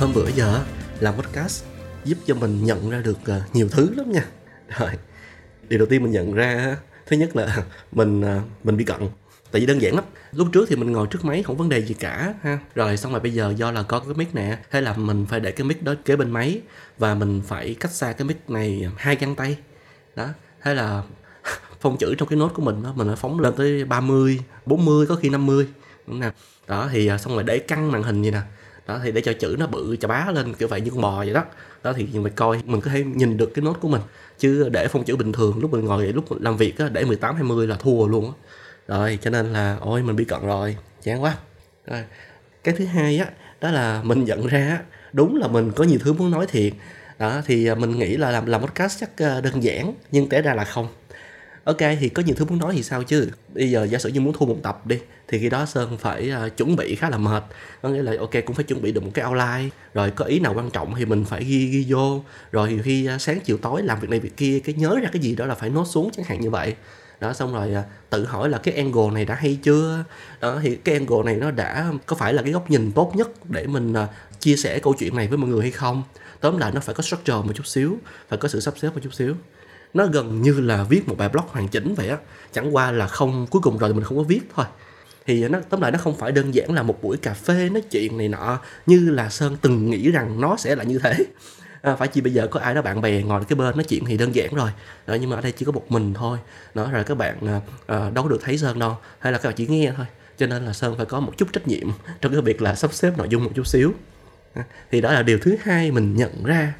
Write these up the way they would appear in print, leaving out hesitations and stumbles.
Hôm bữa giờ làm podcast giúp cho mình nhận ra được nhiều thứ lắm nha. Rồi, điều đầu tiên mình nhận ra, thứ nhất là mình bị cận. Tại vì đơn giản lắm, lúc trước thì mình ngồi trước máy không vấn đề gì cả ha. Rồi xong rồi bây giờ do là có cái mic nè, thế là mình phải để cái mic đó kế bên máy, và mình phải cách xa cái mic này 2 gang tay. Đó, thế là phông chữ trong cái nốt của mình đó, mình phải phóng lên tới 30, 40, có khi 50. Đúng nè. Đó thì xong rồi để căng màn hình vậy nè. Đó thì để cho chữ nó bự chà bá lên kiểu vậy, như con bò vậy đó. Đó thì mình coi, mình có thể nhìn được cái nốt của mình. Chứ để phông chữ bình thường lúc mình ngồi lúc làm việc á, để 18 20 là thua luôn á. Rồi cho nên là ôi mình bị cận rồi, chán quá. Rồi. Cái thứ hai á, đó là mình nhận ra đúng là mình có nhiều thứ muốn nói thiệt. Đó thì mình nghĩ là làm podcast chắc đơn giản, nhưng té ra là không. Ok thì có nhiều thứ muốn nói thì sao chứ. Bây giờ giả sử như muốn thu một tập đi, thì khi đó Sơn phải chuẩn bị khá là mệt. Có nghĩa là ok cũng phải chuẩn bị được một cái outline, rồi có ý nào quan trọng thì mình phải ghi vô. Rồi khi sáng chiều tối làm việc này việc kia, cái nhớ ra cái gì đó là phải nốt xuống chẳng hạn như vậy. Đó xong rồi tự hỏi là cái angle này đã hay chưa. Đó thì cái angle này nó đã có phải là cái góc nhìn tốt nhất để mình chia sẻ câu chuyện này với mọi người hay không. Tóm lại nó phải có structure một chút xíu, phải có sự sắp xếp một chút xíu. Nó gần như là viết một bài blog hoàn chỉnh vậy á, chẳng qua là không, cuối cùng rồi mình không có viết thôi. Thì nó tóm lại nó không phải đơn giản là một buổi cà phê nói chuyện này nọ như là Sơn từng nghĩ rằng nó sẽ là như thế. Phải chỉ bây giờ có ai đó bạn bè ngồi cái bên nói chuyện thì đơn giản rồi. Đó, nhưng mà ở đây chỉ có một mình thôi. Đó, rồi các bạn đâu được thấy Sơn đâu, hay là các bạn chỉ nghe thôi. Cho nên là Sơn phải có một chút trách nhiệm trong cái việc là sắp xếp nội dung một chút xíu. Thì đó là điều thứ hai mình nhận ra.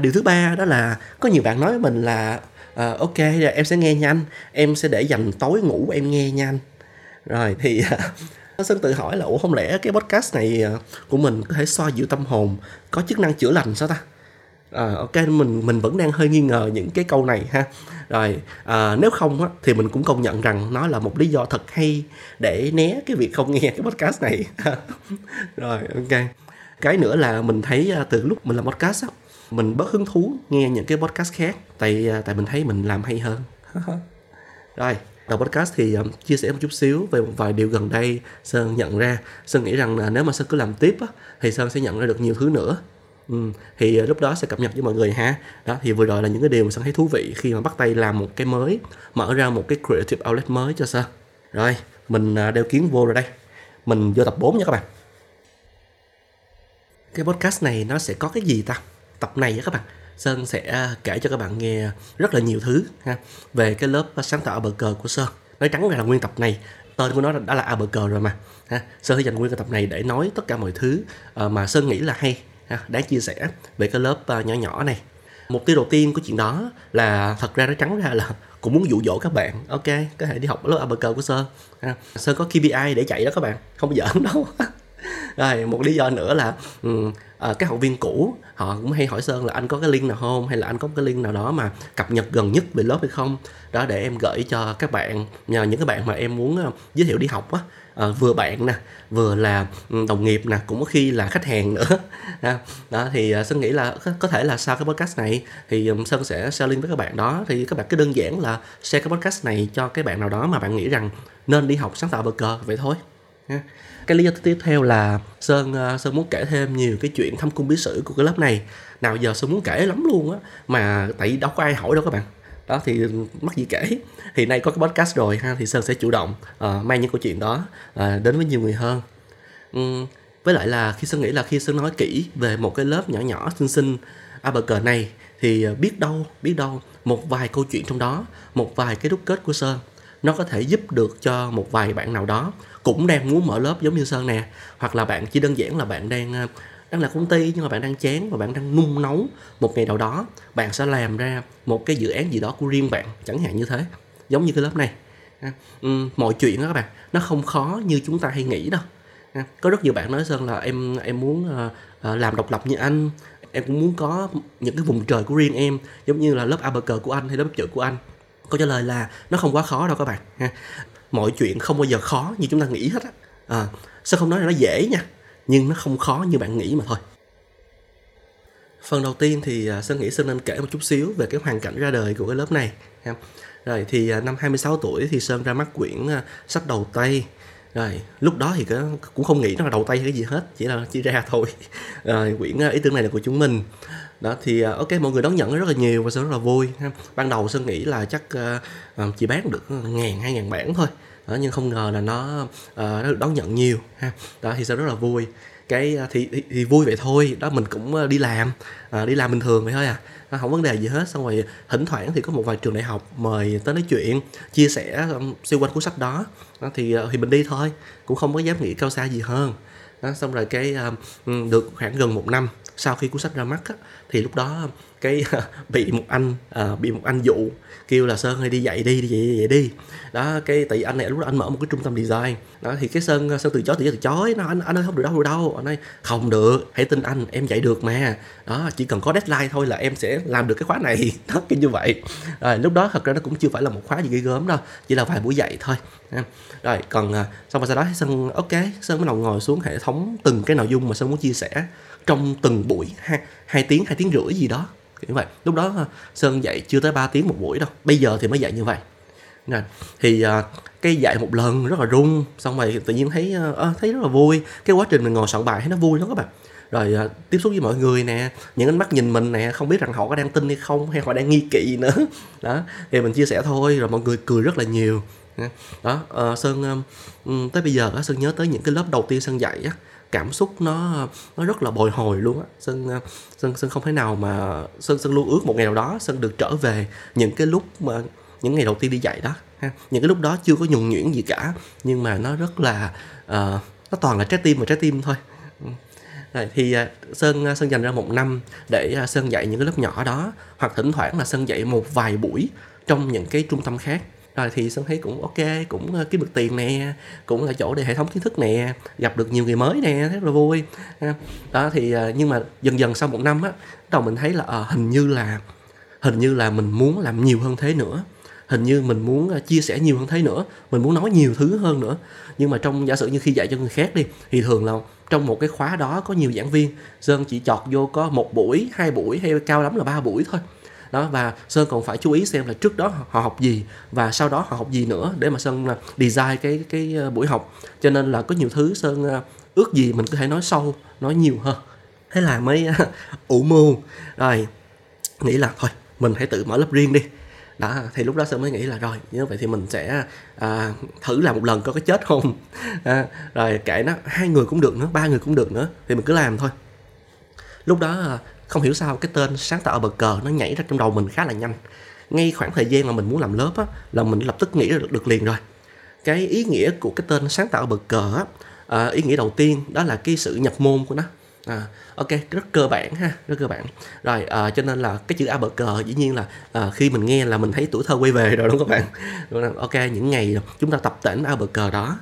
Điều thứ ba đó là có nhiều bạn nói với mình là ok em sẽ nghe nha anh, em sẽ để dành tối ngủ em nghe nha anh. Rồi thì Sơn tự hỏi là ủa không lẽ cái podcast này của mình có thể xoa dịu tâm hồn, có chức năng chữa lành sao ta? Ok mình vẫn đang hơi nghi ngờ những cái câu này ha. Rồi nếu không á, thì mình cũng công nhận rằng nó là một lý do thật hay để né cái việc không nghe cái podcast này. Rồi ok. Cái nữa là mình thấy từ lúc mình làm podcast á, mình bớt hứng thú nghe những cái podcast khác. Tại mình thấy mình làm hay hơn. Rồi, đầu podcast thì chia sẻ một chút xíu về một vài điều gần đây Sơn nhận ra. Sơn nghĩ rằng là nếu mà Sơn cứ làm tiếp á, thì Sơn sẽ nhận ra được nhiều thứ nữa. Thì lúc đó sẽ cập nhật với mọi người ha. Đó, thì vừa rồi là những cái điều mà Sơn thấy thú vị khi mà bắt tay làm một cái mới, mở ra một cái creative outlet mới cho Sơn. Rồi, mình đeo kiến vô rồi đây. Mình vô tập 4 nha các bạn. Cái podcast này nó sẽ có cái gì ta? Tập này các bạn, Sơn sẽ kể cho các bạn nghe rất là nhiều thứ ha, về cái lớp sáng tạo ABC của Sơn. Nói trắng ra là nguyên tập này, tên của nó đã là ABC rồi mà ha. Sơn sẽ dành nguyên cái tập này để nói tất cả mọi thứ mà Sơn nghĩ là hay ha, đáng chia sẻ về cái lớp nhỏ nhỏ này. Mục tiêu đầu tiên của chuyện đó là thật ra nói trắng ra là cũng muốn dụ dỗ các bạn, ok, có thể đi học lớp ABC của Sơn ha. Sơn có KPI để chạy đó các bạn, không giỡn đâu. Rồi, một lý do nữa là các học viên cũ họ cũng hay hỏi Sơn là anh có cái link nào không, hay là anh có cái link nào đó mà cập nhật gần nhất về lớp hay không. Đó để em gửi cho các bạn, nhờ những cái bạn mà em muốn giới thiệu đi học á, vừa bạn nè, vừa là đồng nghiệp nè, cũng có khi là khách hàng nữa. Đó thì Sơn nghĩ là có thể là sau cái podcast này thì Sơn sẽ share link với các bạn đó. Thì các bạn cứ đơn giản là share cái podcast này cho cái bạn nào đó mà bạn nghĩ rằng nên đi học sáng tạo bờ cờ vậy thôi. Cái lý do tiếp theo là Sơn muốn kể thêm nhiều cái chuyện thâm cung bí sử của cái lớp này. Nào giờ Sơn muốn kể lắm luôn á, mà tại đâu có ai hỏi đâu các bạn. Đó thì mắc gì kể. Thì nay có cái podcast rồi ha, thì Sơn sẽ chủ động mang những câu chuyện đó đến với nhiều người hơn. Với lại là khi Sơn nghĩ là khi Sơn nói kỹ về một cái lớp nhỏ nhỏ xinh xinh ABC này, thì biết đâu một vài câu chuyện trong đó, một vài cái đúc kết của Sơn, nó có thể giúp được cho một vài bạn nào đó cũng đang muốn mở lớp giống như Sơn nè. Hoặc là bạn chỉ đơn giản là bạn đang là công ty, nhưng mà bạn đang chán và bạn đang nung nấu một ngày nào đó bạn sẽ làm ra một cái dự án gì đó của riêng bạn, chẳng hạn như thế, giống như cái lớp này. Mọi chuyện đó các bạn, nó không khó như chúng ta hay nghĩ đâu. Có rất nhiều bạn nói Sơn là em muốn làm độc lập như anh, em cũng muốn có những cái vùng trời của riêng em, giống như là lớp ABC của anh hay lớp chữ của anh. Câu trả lời là nó không quá khó đâu các bạn ha. Mọi chuyện không bao giờ khó như chúng ta nghĩ hết á. Sao không nói là nó dễ nha, nhưng nó không khó như bạn nghĩ mà thôi. Phần đầu tiên thì Sơn nghĩ Sơn nên kể một chút xíu về cái hoàn cảnh ra đời của cái lớp này ha. Rồi thì năm 26 tuổi thì Sơn ra mắt quyển sách đầu tay Rồi lúc đó thì cũng không nghĩ nó là đầu tay hay cái gì hết, chỉ là chỉ ra thôi. Rồi quyển ý tưởng này là của chúng mình đó, thì ok, mọi người đón nhận rất là nhiều và Sơn rất là vui ha. Ban đầu Sơn nghĩ là chắc chỉ bán được 1.000-2.000 bản thôi đó, nhưng không ngờ là nó được đón nhận nhiều ha. Đó thì Sơn rất là vui. Cái thì vui vậy thôi đó, mình cũng đi làm bình thường vậy thôi à, không vấn đề gì hết. Xong rồi thỉnh thoảng thì có một vài trường đại học mời tới nói chuyện chia sẻ xoay quanh cuốn sách đó, thì mình đi thôi, cũng không có dám nghĩ cao xa gì hơn đó. Xong rồi cái được khoảng gần một năm sau khi cuốn sách ra mắt á, thì lúc đó cái bị một anh dụ kêu là Sơn hay đi dạy đi đó. Cái tại vì anh này lúc đó anh mở một cái trung tâm design đó, thì cái Sơn từ chối, nó anh ơi không được đâu, anh ơi không được, hãy tin anh, em dạy được mà đó, chỉ cần có deadline thôi là em sẽ làm được cái khóa này đó, kiểu như vậy. Rồi lúc đó thật ra nó cũng chưa phải là một khóa gì ghê gớm đâu, chỉ là vài buổi dạy thôi. Rồi còn xong rồi sau đó Sơn ok, Sơn bắt đầu ngồi xuống hệ thống từng cái nội dung mà Sơn muốn chia sẻ trong từng buổi 2 tiếng, 2 tiếng rưỡi gì đó kiểu vậy. Lúc đó Sơn dạy chưa tới 3 tiếng một buổi đâu, bây giờ thì mới dạy như vậy. Nên thì cái dạy một lần rất là rung, xong rồi tự nhiên thấy rất là vui. Cái quá trình mình ngồi soạn bài thấy nó vui lắm các bạn. Rồi tiếp xúc với mọi người nè, những ánh mắt nhìn mình nè, không biết rằng họ có đang tin hay không, hay họ đang nghi kỵ nữa đó, thì mình chia sẻ thôi. Rồi mọi người cười rất là nhiều đó. Sơn tới bây giờ Sơn nhớ tới những cái lớp đầu tiên Sơn dạy á, cảm xúc nó rất là bồi hồi luôn á. Sơn không thể nào mà Sơn luôn ước một ngày nào đó Sơn được trở về những cái lúc mà những ngày đầu tiên đi dạy đó ha. Những cái lúc đó chưa có nhuần nhuyễn gì cả, nhưng mà nó rất là nó toàn là trái tim thôi. Rồi, thì Sơn dành ra một năm để Sơn dạy những cái lớp nhỏ đó, hoặc thỉnh thoảng là Sơn dạy một vài buổi trong những cái trung tâm khác. Rồi thì Sơn thấy cũng ok, cũng kiếm được tiền nè, cũng là chỗ để hệ thống kiến thức nè, gặp được nhiều người mới nè, rất là vui đó. Thì nhưng mà dần dần sau một năm á, đầu mình thấy là hình như là mình muốn làm nhiều hơn thế nữa, hình như mình muốn chia sẻ nhiều hơn thế nữa, mình muốn nói nhiều thứ hơn nữa. Nhưng mà trong giả sử như khi dạy cho người khác đi, thì thường là trong một cái khóa đó có nhiều giảng viên, Sơn chỉ chọt vô có 1 buổi, 2 buổi hay cao lắm là 3 buổi thôi đó. Và Sơn còn phải chú ý xem là trước đó họ học gì và sau đó họ học gì nữa, để mà Sơn design cái buổi học. Cho nên là có nhiều thứ Sơn ước gì mình có thể nói sâu, nói nhiều hơn. Thế là mới ủ mưu rồi nghĩ là thôi mình hãy tự mở lớp riêng đi đó. Thì lúc đó Sơn mới nghĩ là rồi như vậy thì mình sẽ thử làm một lần coi có chết không. Rồi kệ nó, 2 người cũng được nữa, 3 người cũng được nữa, thì mình cứ làm thôi. Lúc đó không hiểu sao cái tên sáng tạo bờ cờ nó nhảy ra trong đầu mình khá là nhanh. Ngay khoảng thời gian mà mình muốn làm lớp á, là mình lập tức nghĩ được liền rồi. Cái ý nghĩa của cái tên sáng tạo bờ cờ á, ý nghĩa đầu tiên đó là cái sự nhập môn của nó. Ok, rất cơ bản ha, rất cơ bản. Rồi cho nên là cái chữ A bờ cờ dĩ nhiên là khi mình nghe là mình thấy tuổi thơ quay về rồi đúng không các bạn. Ok, những ngày chúng ta tập tễnh A bờ cờ đó.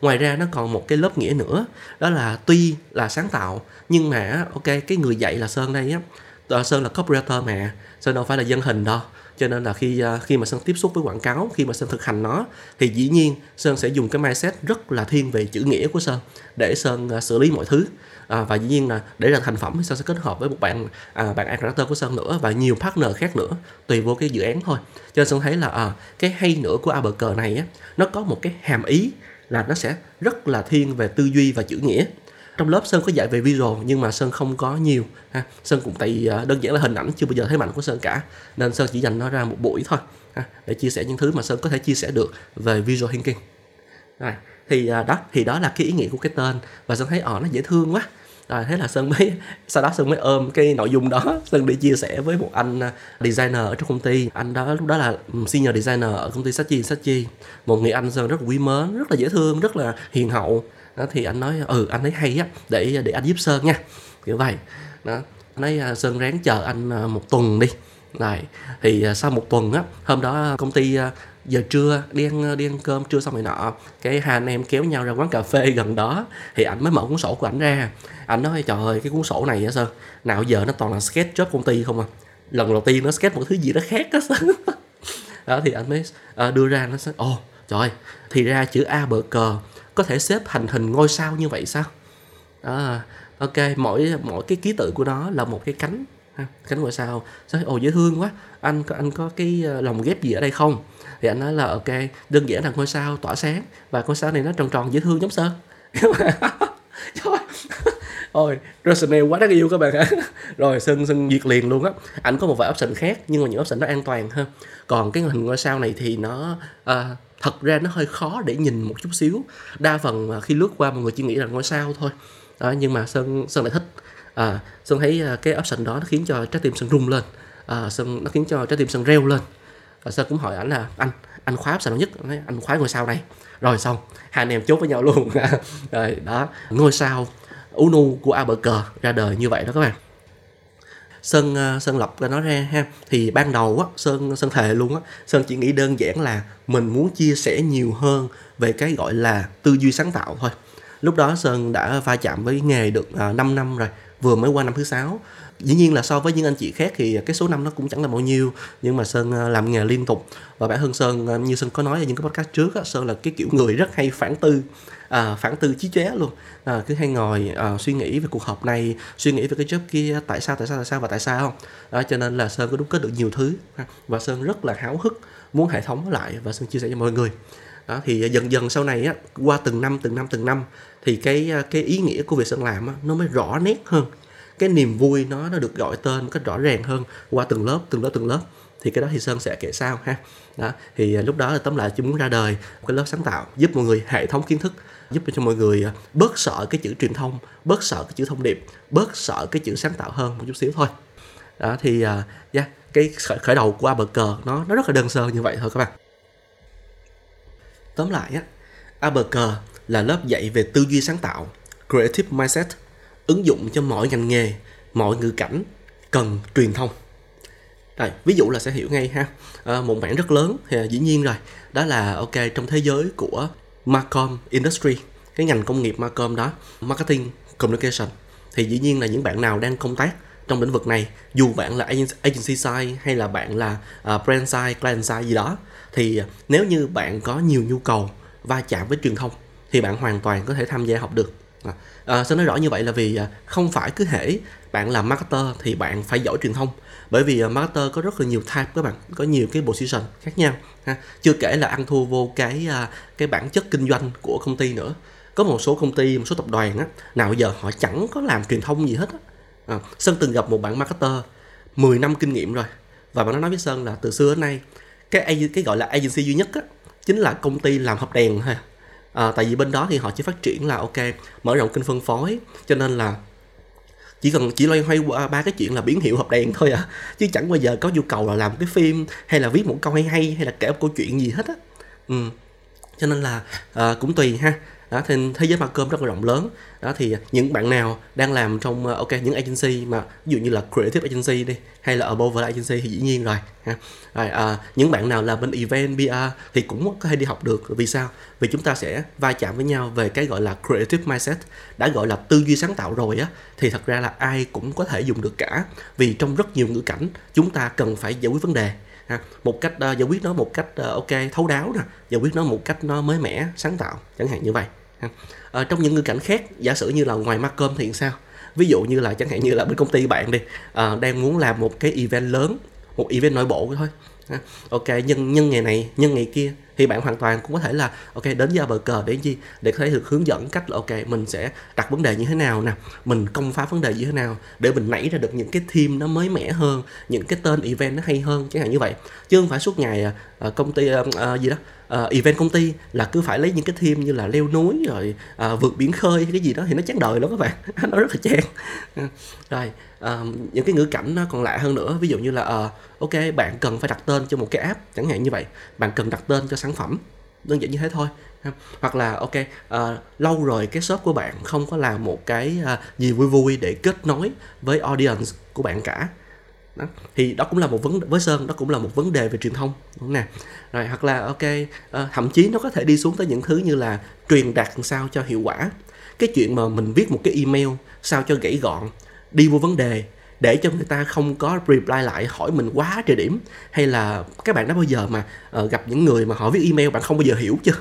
Ngoài ra nó còn một cái lớp nghĩa nữa, đó là tuy là sáng tạo nhưng mà ok, cái người dạy là Sơn đây á, Sơn là copywriter mà, Sơn đâu phải là dân hình đâu. Cho nên là khi mà Sơn tiếp xúc với quảng cáo, khi mà Sơn thực hành nó, thì dĩ nhiên Sơn sẽ dùng cái mindset rất là thiên về chữ nghĩa của Sơn để Sơn xử lý mọi thứ. Và dĩ nhiên là để ra thành phẩm, Sơn sẽ kết hợp với một bạn ad director của Sơn nữa và nhiều partner khác nữa, tùy vô cái dự án thôi. Cho nên Sơn thấy là cái hay nữa của A bờ cờ này á, nó có một cái hàm ý là nó sẽ rất là thiên về tư duy và chữ nghĩa. Trong lớp Sơn có dạy về visual nhưng mà Sơn không có nhiều ha. Sơn cũng tại vì đơn giản là hình ảnh chưa bao giờ thấy mạnh của Sơn cả, nên Sơn chỉ dành nó ra một buổi thôi ha, để chia sẻ những thứ mà Sơn có thể chia sẻ được về visual thinking. Rồi, thì đó là cái ý nghĩa của cái tên, và Sơn thấy nó dễ thương quá. Rồi thế là sau đó Sơn mới ôm cái nội dung đó, Sơn đi chia sẻ với một anh designer ở trong công ty. Anh đó lúc đó là senior designer ở công ty Sachi. Một người anh Sơn rất quý mến, rất là dễ thương, rất là hiền hậu đó. Thì anh nói anh thấy hay á, để anh giúp Sơn nha, kiểu vậy đó. Nói Sơn ráng chờ anh 1 tuần đi. Rồi thì sau 1 tuần á, hôm đó công ty giờ trưa đi ăn cơm trưa xong rồi nọ, cái hai anh em kéo nhau ra quán cà phê gần đó, thì ảnh mới mở cuốn sổ của ảnh ra. Ảnh nói trời ơi, cái cuốn sổ này á Sơn, nào giờ nó toàn là sketchup công ty không à, lần đầu tiên nó sketch một thứ gì đó khác á Sơn đó. Thì ảnh mới đưa ra, nó nói ồ trời, thì ra chữ A bờ cờ có thể xếp thành hình ngôi sao như vậy sao. Ok, mỗi cái ký tự của nó là một cái cánh cánh ngôi sao nói, ồ dễ thương quá, anh có cái lồng ghép gì ở đây không? Thì anh nói là ok, đơn giản là ngôi sao tỏa sáng và ngôi sao này nó tròn tròn dễ thương giống sơn. Ôi, Resonate quá đáng yêu các bạn ạ. Rồi Sơn diệt liền luôn á. Ảnh có một vài option khác nhưng mà những option đó an toàn hơn. Còn cái hình ngôi sao này thì nó thật ra nó hơi khó để nhìn một chút xíu. Đa phần mà khi lướt qua mọi người chỉ nghĩ là ngôi sao thôi. Đó, nhưng mà Sơn lại thích. Sơn thấy cái option đó nó khiến cho trái tim Sơn rung lên. Nó khiến cho trái tim Sơn reo lên. Sơn cũng hỏi ảnh là anh khóa option nào nhất? Anh khóa ngôi sao này. Rồi xong, hai anh em chốt với nhau luôn. Rồi đó, ngôi sao Unu của Albuquerque ra đời như vậy đó các bạn. Sơn lập ra nó ra ha. Thì ban đầu á, Sơn thề luôn á, Sơn chỉ nghĩ đơn giản là mình muốn chia sẻ nhiều hơn về cái gọi là tư duy sáng tạo thôi. Lúc đó Sơn đã va chạm với nghề được 5 năm rồi, vừa mới qua năm thứ 6. Dĩ nhiên là so với những anh chị khác thì cái số năm nó cũng chẳng là bao nhiêu, nhưng mà Sơn làm nghề liên tục. Và bản thân Sơn, như Sơn có nói ở những cái podcast trước á, Sơn là cái kiểu người rất hay phản tư chí chóe luôn. Cứ hay ngồi suy nghĩ về cuộc họp này, suy nghĩ về cái job kia, tại sao không. Đó, cho nên là Sơn có đúc kết được nhiều thứ và Sơn rất là háo hức muốn hệ thống lại và Sơn chia sẻ cho mọi người. Đó, thì dần dần sau này á, qua từng năm thì cái ý nghĩa của việc Sơn làm á, nó mới rõ nét hơn. Cái niềm vui nó được gọi tên cách rõ ràng hơn qua từng lớp. Thì cái đó thì Sơn sẽ kể sau ha. Đó, thì lúc đó là tóm lại chúng muốn ra đời một cái lớp sáng tạo giúp mọi người hệ thống kiến thức, giúp cho mọi người bớt sợ cái chữ truyền thông, bớt sợ cái chữ thông điệp, bớt sợ cái chữ sáng tạo hơn một chút xíu thôi. Đó thì cái khởi đầu của Albuquerque nó rất là đơn sơ như vậy thôi các bạn. Tóm lại á, Albuquerque là lớp dạy về tư duy sáng tạo, creative mindset, ứng dụng cho mọi ngành nghề, mọi ngữ cảnh cần truyền thông. Đây, ví dụ là sẽ hiểu ngay ha. Một mảng rất lớn thì dĩ nhiên rồi, đó là ok, trong thế giới của Marcom Industry, cái ngành công nghiệp Marcom đó, Marketing Communication, thì dĩ nhiên là những bạn nào đang công tác trong lĩnh vực này, dù bạn là agency side hay là bạn là brand side, client side gì đó, thì nếu như bạn có nhiều nhu cầu va chạm với truyền thông thì bạn hoàn toàn có thể tham gia học được. Sơn nói rõ như vậy là vì không phải cứ hễ bạn làm marketer thì bạn phải giỏi truyền thông, bởi vì marketer có rất là nhiều type các bạn, có nhiều cái position khác nhau ha. Chưa kể là ăn thua vô cái bản chất kinh doanh của công ty nữa. Có một số công ty, một số tập đoàn á, nào giờ họ chẳng có làm truyền thông gì hết á. Sơn từng gặp một bạn marketer 10 năm kinh nghiệm rồi, và bạn nói với Sơn là từ xưa đến nay cái gọi là agency duy nhất á, chính là công ty làm hộp đèn thôi. Tại vì bên đó thì họ chỉ phát triển là ok, mở rộng kênh phân phối, cho nên là chỉ loay hoay qua ba cái chuyện là biển hiệu hộp đèn thôi à, chứ chẳng bao giờ có nhu cầu là làm cái phim hay là viết một câu hay là kể một câu chuyện gì hết á. Cho nên là cũng tùy ha. Đó, thì thế giới Marcom rất là rộng lớn. Đó thì những bạn nào đang làm trong ok, những agency mà ví dụ như là creative agency đi, hay là above agency thì dĩ nhiên rồi ha. Rồi những bạn nào làm bên event PR thì cũng có thể đi học được. Vì sao? Vì chúng ta sẽ va chạm với nhau về cái gọi là creative mindset, đã gọi là tư duy sáng tạo rồi á, thì thật ra là ai cũng có thể dùng được cả, vì trong rất nhiều ngữ cảnh chúng ta cần phải giải quyết vấn đề. Một cách giải quyết nó một cách ok thấu đáo nè, giải quyết nó một cách nó mới mẻ sáng tạo chẳng hạn như vậy. Trong những ngữ cảnh khác, giả sử như là ngoài Marcom thì sao? Ví dụ như là chẳng hạn như là bên công ty bạn đi, đang muốn làm một cái event lớn, một event nội bộ thôi. Ok, nhân ngày này, nhân ngày kia, thì bạn hoàn toàn cũng có thể là ok, đến với Albuquerque để gì? Để có thể được hướng dẫn cách là ok, mình sẽ đặt vấn đề như thế nào nè, mình công phá vấn đề như thế nào để mình nảy ra được những cái theme nó mới mẻ hơn, những cái tên event nó hay hơn chẳng hạn như vậy. Chứ không phải suốt ngày công ty event công ty là cứ phải lấy những cái theme như là leo núi rồi vượt biển khơi hay cái gì đó, thì nó chán đời lắm các bạn. Nó rất là chán. Rồi những cái ngữ cảnh nó còn lạ hơn nữa, ví dụ như là ok, bạn cần phải đặt tên cho một cái app chẳng hạn như vậy, bạn cần đặt tên cho sản phẩm, đơn giản như thế thôi. Hoặc là ok, lâu rồi cái shop của bạn không có làm một cái gì vui vui để kết nối với audience của bạn cả. Đó. Thì đó cũng là một vấn với Sơn, đó cũng là một vấn đề về truyền thông, đúng nè. Rồi hoặc là ok, thậm chí nó có thể đi xuống tới những thứ như là truyền đạt sao cho hiệu quả. Cái chuyện mà mình viết một cái email sao cho gãy gọn, đi vô vấn đề, để cho người ta không có reply lại hỏi mình quá trời điểm. Hay là các bạn đã bao giờ mà gặp những người mà họ viết email bạn không bao giờ hiểu chưa?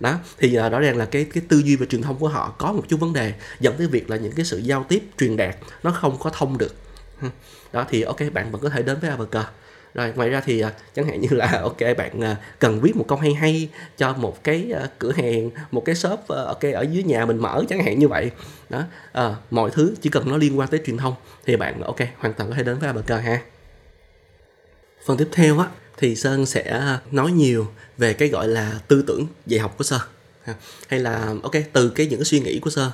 Đó thì rõ ràng là cái tư duy về truyền thông của họ có một chút vấn đề, dẫn tới việc là những cái sự giao tiếp truyền đạt nó không có thông được. Đó thì ok, bạn vẫn có thể đến với Avatar. Rồi ngoài ra thì chẳng hạn như là ok, bạn cần viết một câu hay hay cho một cái cửa hàng, một cái shop ok ở dưới nhà mình mở chẳng hạn như vậy. Đó, mọi thứ chỉ cần nó liên quan tới truyền thông thì bạn ok hoàn toàn có thể đến với Avatar ha. Phần tiếp theo á thì Sơn sẽ nói nhiều về cái gọi là tư tưởng dạy học của Sơn. Hay là ok, từ cái những cái suy nghĩ của Sơn,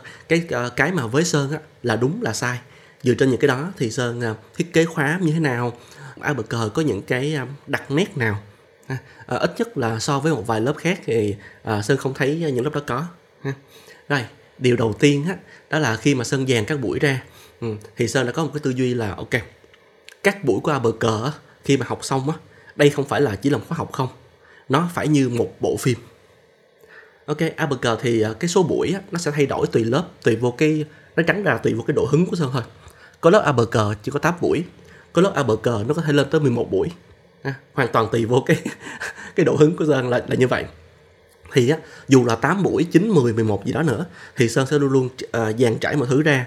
cái mà với Sơn á là đúng là sai. Dựa trên những cái đó thì Sơn thiết kế khóa như thế nào, Avatar có những cái đặc nét nào. Ít nhất là so với một vài lớp khác thì Sơn không thấy những lớp đó có. Rồi, điều đầu tiên đó là khi mà Sơn dàn các buổi ra thì Sơn đã có một cái tư duy là ok, các buổi của Avatar khi mà học xong á, đây không phải là chỉ là một khóa học không, nó phải như một bộ phim. Ok, Avatar thì cái số buổi á, nó sẽ thay đổi tùy lớp, tùy vô cái, nó trắng ra tùy vô cái độ hứng của Sơn thôi. Có lớp Avatar chỉ có 8 buổi, có lớp Avatar nó có thể lên tới 11 buổi. Hoàn toàn tùy vô cái độ hứng của Sơn là như vậy. Thì á, dù là 8 buổi, 9, 10, 11 gì đó nữa thì Sơn sẽ luôn luôn dàn trải mọi thứ ra.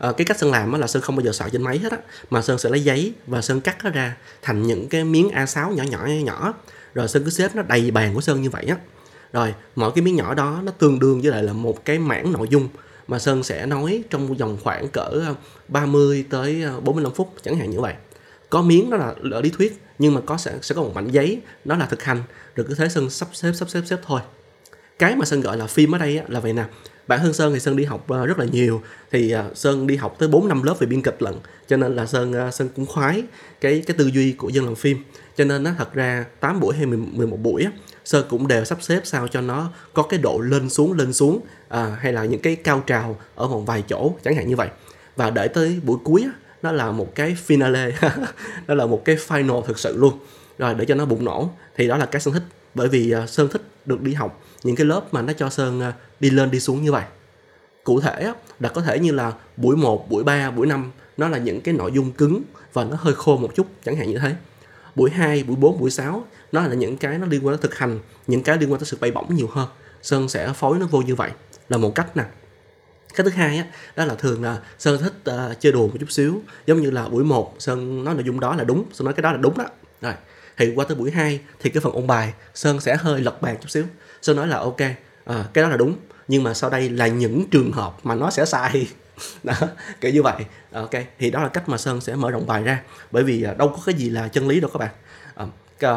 Cái cách Sơn làm là Sơn không bao giờ soạn trên máy hết á, mà Sơn sẽ lấy giấy và Sơn cắt nó ra thành những cái miếng A6 nhỏ. Rồi Sơn cứ xếp nó đầy bàn của Sơn như vậy á. Rồi mỗi cái miếng nhỏ đó nó tương đương với lại là một cái mảng nội dung mà Sơn sẽ nói trong vòng khoảng cỡ 30 tới 45 phút chẳng hạn như vậy. Có miếng đó là lý thuyết, nhưng mà sẽ có một mảnh giấy đó là thực hành, rồi cứ thế Sơn sắp xếp thôi. Cái mà Sơn gọi là phim ở đây á, là vậy nè. Bản thân Sơn thì Sơn đi học rất là nhiều, thì Sơn đi học tới 4-5 lớp về biên kịch lận, cho nên là Sơn cũng khoái cái tư duy của dân làm phim. Cho nên nó thật ra 8 buổi hay 11 buổi á, Sơn cũng đều sắp xếp sao cho nó có cái độ lên xuống hay là những cái cao trào ở một vài chỗ chẳng hạn như vậy. Và để tới buổi cuối á, nó là một cái finale, nó là một cái final thực sự luôn. Rồi để cho nó bùng nổ, thì đó là cái Sơn thích. Bởi vì Sơn thích được đi học những cái lớp mà nó cho Sơn đi lên đi xuống như vậy. Cụ thể á, đã có thể như là buổi 1, buổi 3, buổi 5 nó là những cái nội dung cứng và nó hơi khô một chút chẳng hạn như thế. Buổi 2, buổi 4, buổi 6 nó là những cái nó liên quan tới thực hành, những cái liên quan tới sự bay bổng nhiều hơn. Sơn sẽ phối nó vô như vậy là một cách nè. Cái thứ hai á, đó là thường là Sơn thích chơi đùa một chút xíu. Giống như là buổi 1 Sơn nói nội dung đó là đúng, Sơn nói cái đó là đúng đó. Rồi thì qua tới buổi 2 thì cái phần ôn bài Sơn sẽ hơi lật bàn chút xíu. Sơn nói là ok, cái đó là đúng, nhưng mà sau đây là những trường hợp mà nó sẽ sai. Đó, kiểu như vậy. Ok, thì đó là cách mà Sơn sẽ mở rộng bài ra. Bởi vì đâu có cái gì là chân lý đâu các bạn.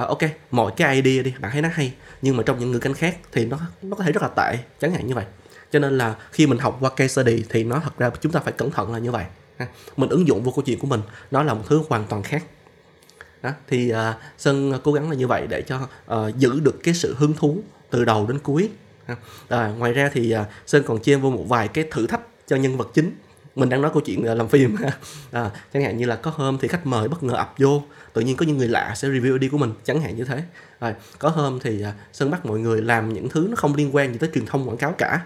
Ok, mọi cái idea đi, bạn thấy nó hay, nhưng mà trong những ngữ cảnh khác thì nó có thể rất là tệ, chẳng hạn như vậy. Cho nên là khi mình học qua case study thì nó thật ra chúng ta phải cẩn thận là như vậy. Mình ứng dụng vô câu chuyện của mình, nó là một thứ hoàn toàn khác. Đó, thì Sơn cố gắng là như vậy để cho giữ được cái sự hứng thú từ đầu đến cuối. Ngoài ra thì Sơn còn chia vô một vài cái thử thách cho nhân vật chính. Mình đang nói câu chuyện làm phim chẳng hạn như là có hôm thì khách mời bất ngờ ập vô, tự nhiên có những người lạ sẽ review ID của mình chẳng hạn như thế. Rồi, có hôm thì Sơn bắt mọi người làm những thứ nó không liên quan gì tới truyền thông quảng cáo cả,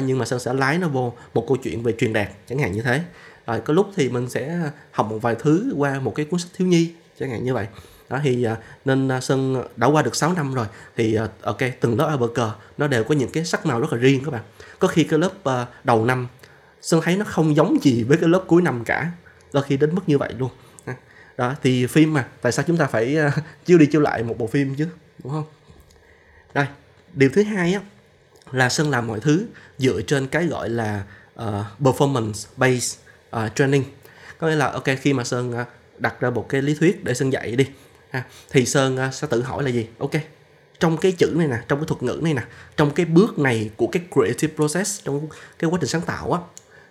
nhưng mà Sơn sẽ lái nó vô một câu chuyện về truyền đạt chẳng hạn như thế. Rồi, có lúc thì mình sẽ học một vài thứ qua một cái cuốn sách thiếu nhi chẳng hạn như vậy. Đó, thì nên Sơn đã qua được 6 năm rồi thì ok, từng lớp Avatar nó đều có những cái sắc màu rất là riêng các bạn. Có khi cái lớp đầu năm Sơn thấy nó không giống gì với cái lớp cuối năm cả, đôi khi đến mức như vậy luôn. Đó, thì phim mà, tại sao chúng ta phải chiếu đi chiếu lại một bộ phim chứ, đúng không? Đây, điều thứ hai á, là Sơn làm mọi thứ dựa trên cái gọi là performance based training. Có nghĩa là ok, khi mà Sơn đặt ra một cái lý thuyết để Sơn dạy đi thì Sơn sẽ tự hỏi là gì? Ok, trong cái chữ này nè, trong cái thuật ngữ này nè, trong cái bước này của cái creative process, trong cái quá trình sáng tạo á,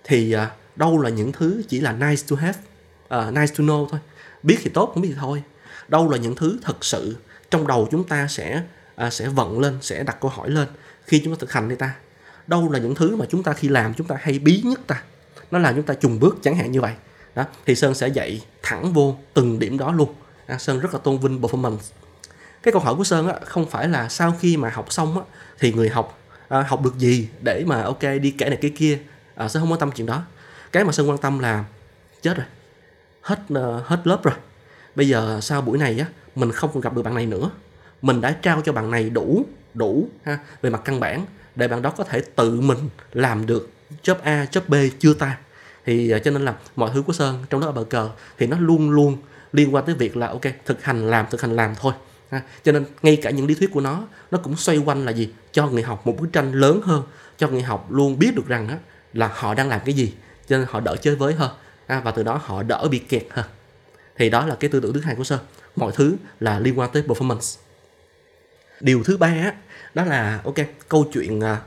thì đâu là những thứ chỉ là nice to have, nice to know thôi, biết thì tốt, không biết thì thôi. Đâu là những thứ thật sự trong đầu chúng ta sẽ vận lên, sẽ đặt câu hỏi lên khi chúng ta thực hành đây ta. Đâu là những thứ mà chúng ta khi làm chúng ta hay bí nhất ta, nó làm chúng ta chùng bước chẳng hạn như vậy. Đó, thì Sơn sẽ dạy thẳng vô từng điểm đó luôn. Sơn rất là tôn vinh performance. Cái câu hỏi của Sơn á, không phải là sau khi mà học xong á, thì người học học được gì để mà ok đi kể này cái kia. Sơn không quan tâm chuyện đó. Cái mà Sơn quan tâm là chết rồi, hết lớp rồi, bây giờ sau buổi này á, mình không còn gặp được bạn này nữa. Mình đã trao cho bạn này đủ về mặt căn bản để bạn đó có thể tự mình làm được job A, job B chưa ta. Thì cho nên là mọi thứ của Sơn, trong đó ở bờ cờ, thì nó luôn luôn liên quan tới việc là ok, thực hành làm thôi. Cho nên ngay cả những lý thuyết của nó cũng xoay quanh là gì? Cho người học một bức tranh lớn hơn, cho người học luôn biết được rằng là họ đang làm cái gì, cho nên họ đỡ chơi với hơn, và từ đó họ đỡ bị kẹt hơn. Thì đó là cái tư tưởng thứ hai của Sơn, mọi thứ là liên quan tới performance. Điều thứ ba đó là ok,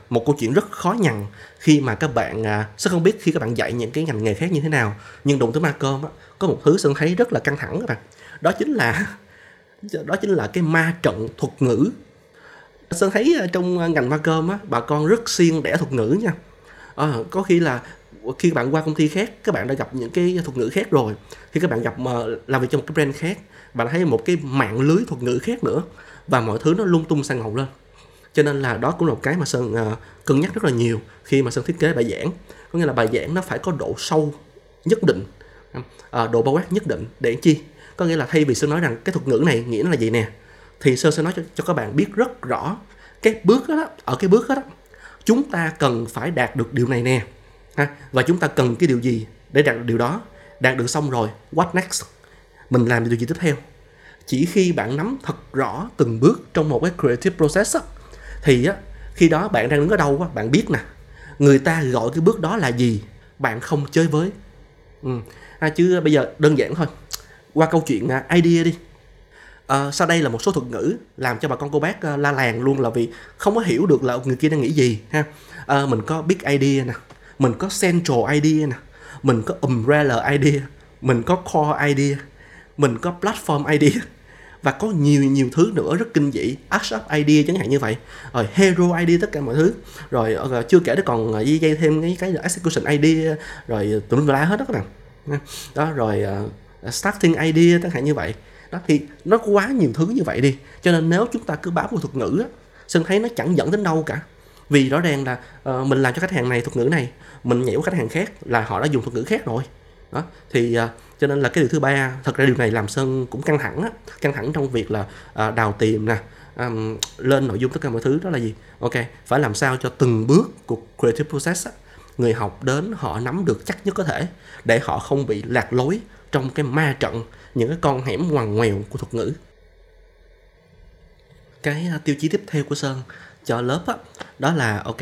một câu chuyện rất khó nhằn khi mà các bạn sẽ không biết khi các bạn dạy những cái ngành nghề khác như thế nào, nhưng đụng tới Malcolm có một thứ Sơn thấy rất là căng thẳng các bạn, đó chính là cái ma trận thuật ngữ. Sơn thấy trong ngành Malcolm bà con rất siêng đẻ thuật ngữ nha. Có khi là khi các bạn qua công ty khác, các bạn đã gặp những cái thuật ngữ khác rồi. Khi các bạn gặp làm việc trong một cái brand khác, bạn thấy một cái mạng lưới thuật ngữ khác nữa, và mọi thứ nó lung tung sang ngầu lên. Cho nên là đó cũng là một cái mà Sơn cân nhắc rất là nhiều khi mà Sơn thiết kế bài giảng. Có nghĩa là bài giảng nó phải có độ sâu nhất định, độ bao quát nhất định. Để chi? Có nghĩa là thay vì Sơn nói rằng cái thuật ngữ này nghĩa nó là gì nè, thì Sơn sẽ nói cho các bạn biết rất rõ cái bước đó, ở cái bước đó chúng ta cần phải đạt được điều này nè, và chúng ta cần cái điều gì để đạt được điều đó. Đạt được xong rồi, what next? Mình làm điều gì tiếp theo? Chỉ khi bạn nắm thật rõ từng bước trong một cái creative process thì khi đó bạn đang đứng ở đâu, bạn biết nè, người ta gọi cái bước đó là gì, bạn không chơi với. Chứ bây giờ đơn giản thôi, qua câu chuyện idea đi. Sau đây là một số thuật ngữ làm cho bà con cô bác la làng luôn, là vì không có hiểu được là người kia đang nghĩ gì ha. Mình có big idea nè, mình có central idea nè, mình có umbrella idea, mình có core idea, mình có platform idea, và có nhiều thứ nữa rất kinh dị, ash up idea chẳng hạn như vậy, rồi hero idea, tất cả mọi thứ, rồi chưa kể nó còn dây thêm cái execution idea, rồi tụi mình la hết đó các bạn. Đó rồi starting idea chẳng hạn như vậy. Đó thì nó quá nhiều thứ như vậy đi, cho nên nếu chúng ta cứ bám vào thuật ngữ, Sơn thấy nó chẳng dẫn đến đâu cả. Vì rõ ràng là mình làm cho khách hàng này thuật ngữ này, mình nhảy qua khách hàng khác là họ đã dùng thuật ngữ khác rồi. Đó thì cho nên là cái điều thứ ba, thật ra điều này làm Sơn cũng căng thẳng trong việc là đào tìm nè, lên nội dung, tất cả mọi thứ. Đó là gì? Ok, phải làm sao cho từng bước của creative process người học đến họ nắm được chắc nhất có thể, để họ không bị lạc lối trong cái ma trận, những cái con hẻm ngoằn ngoèo của thuật ngữ. Cái tiêu chí tiếp theo của Sơn cho lớp đó là ok,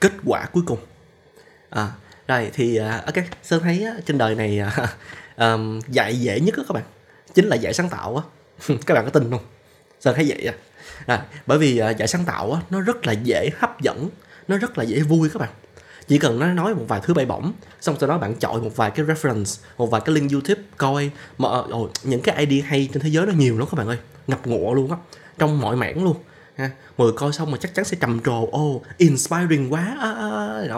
kết quả cuối cùng. Rồi thì ok, Sơn thấy trên đời này dạy dễ nhất các bạn chính là dạy sáng tạo á. Các bạn có tin không? Sơn thấy vậy bởi vì dạy sáng tạo nó rất là dễ hấp dẫn, nó rất là dễ vui các bạn. Chỉ cần nó nói một vài thứ bay bổng, xong sau đó bạn chọi một vài cái reference, một vài cái link YouTube coi mà những cái idea hay trên thế giới nó nhiều lắm các bạn ơi, ngập ngụa luôn á, trong mọi mảng luôn. Mọi coi xong mà chắc chắn sẽ trầm trồ, inspiring quá,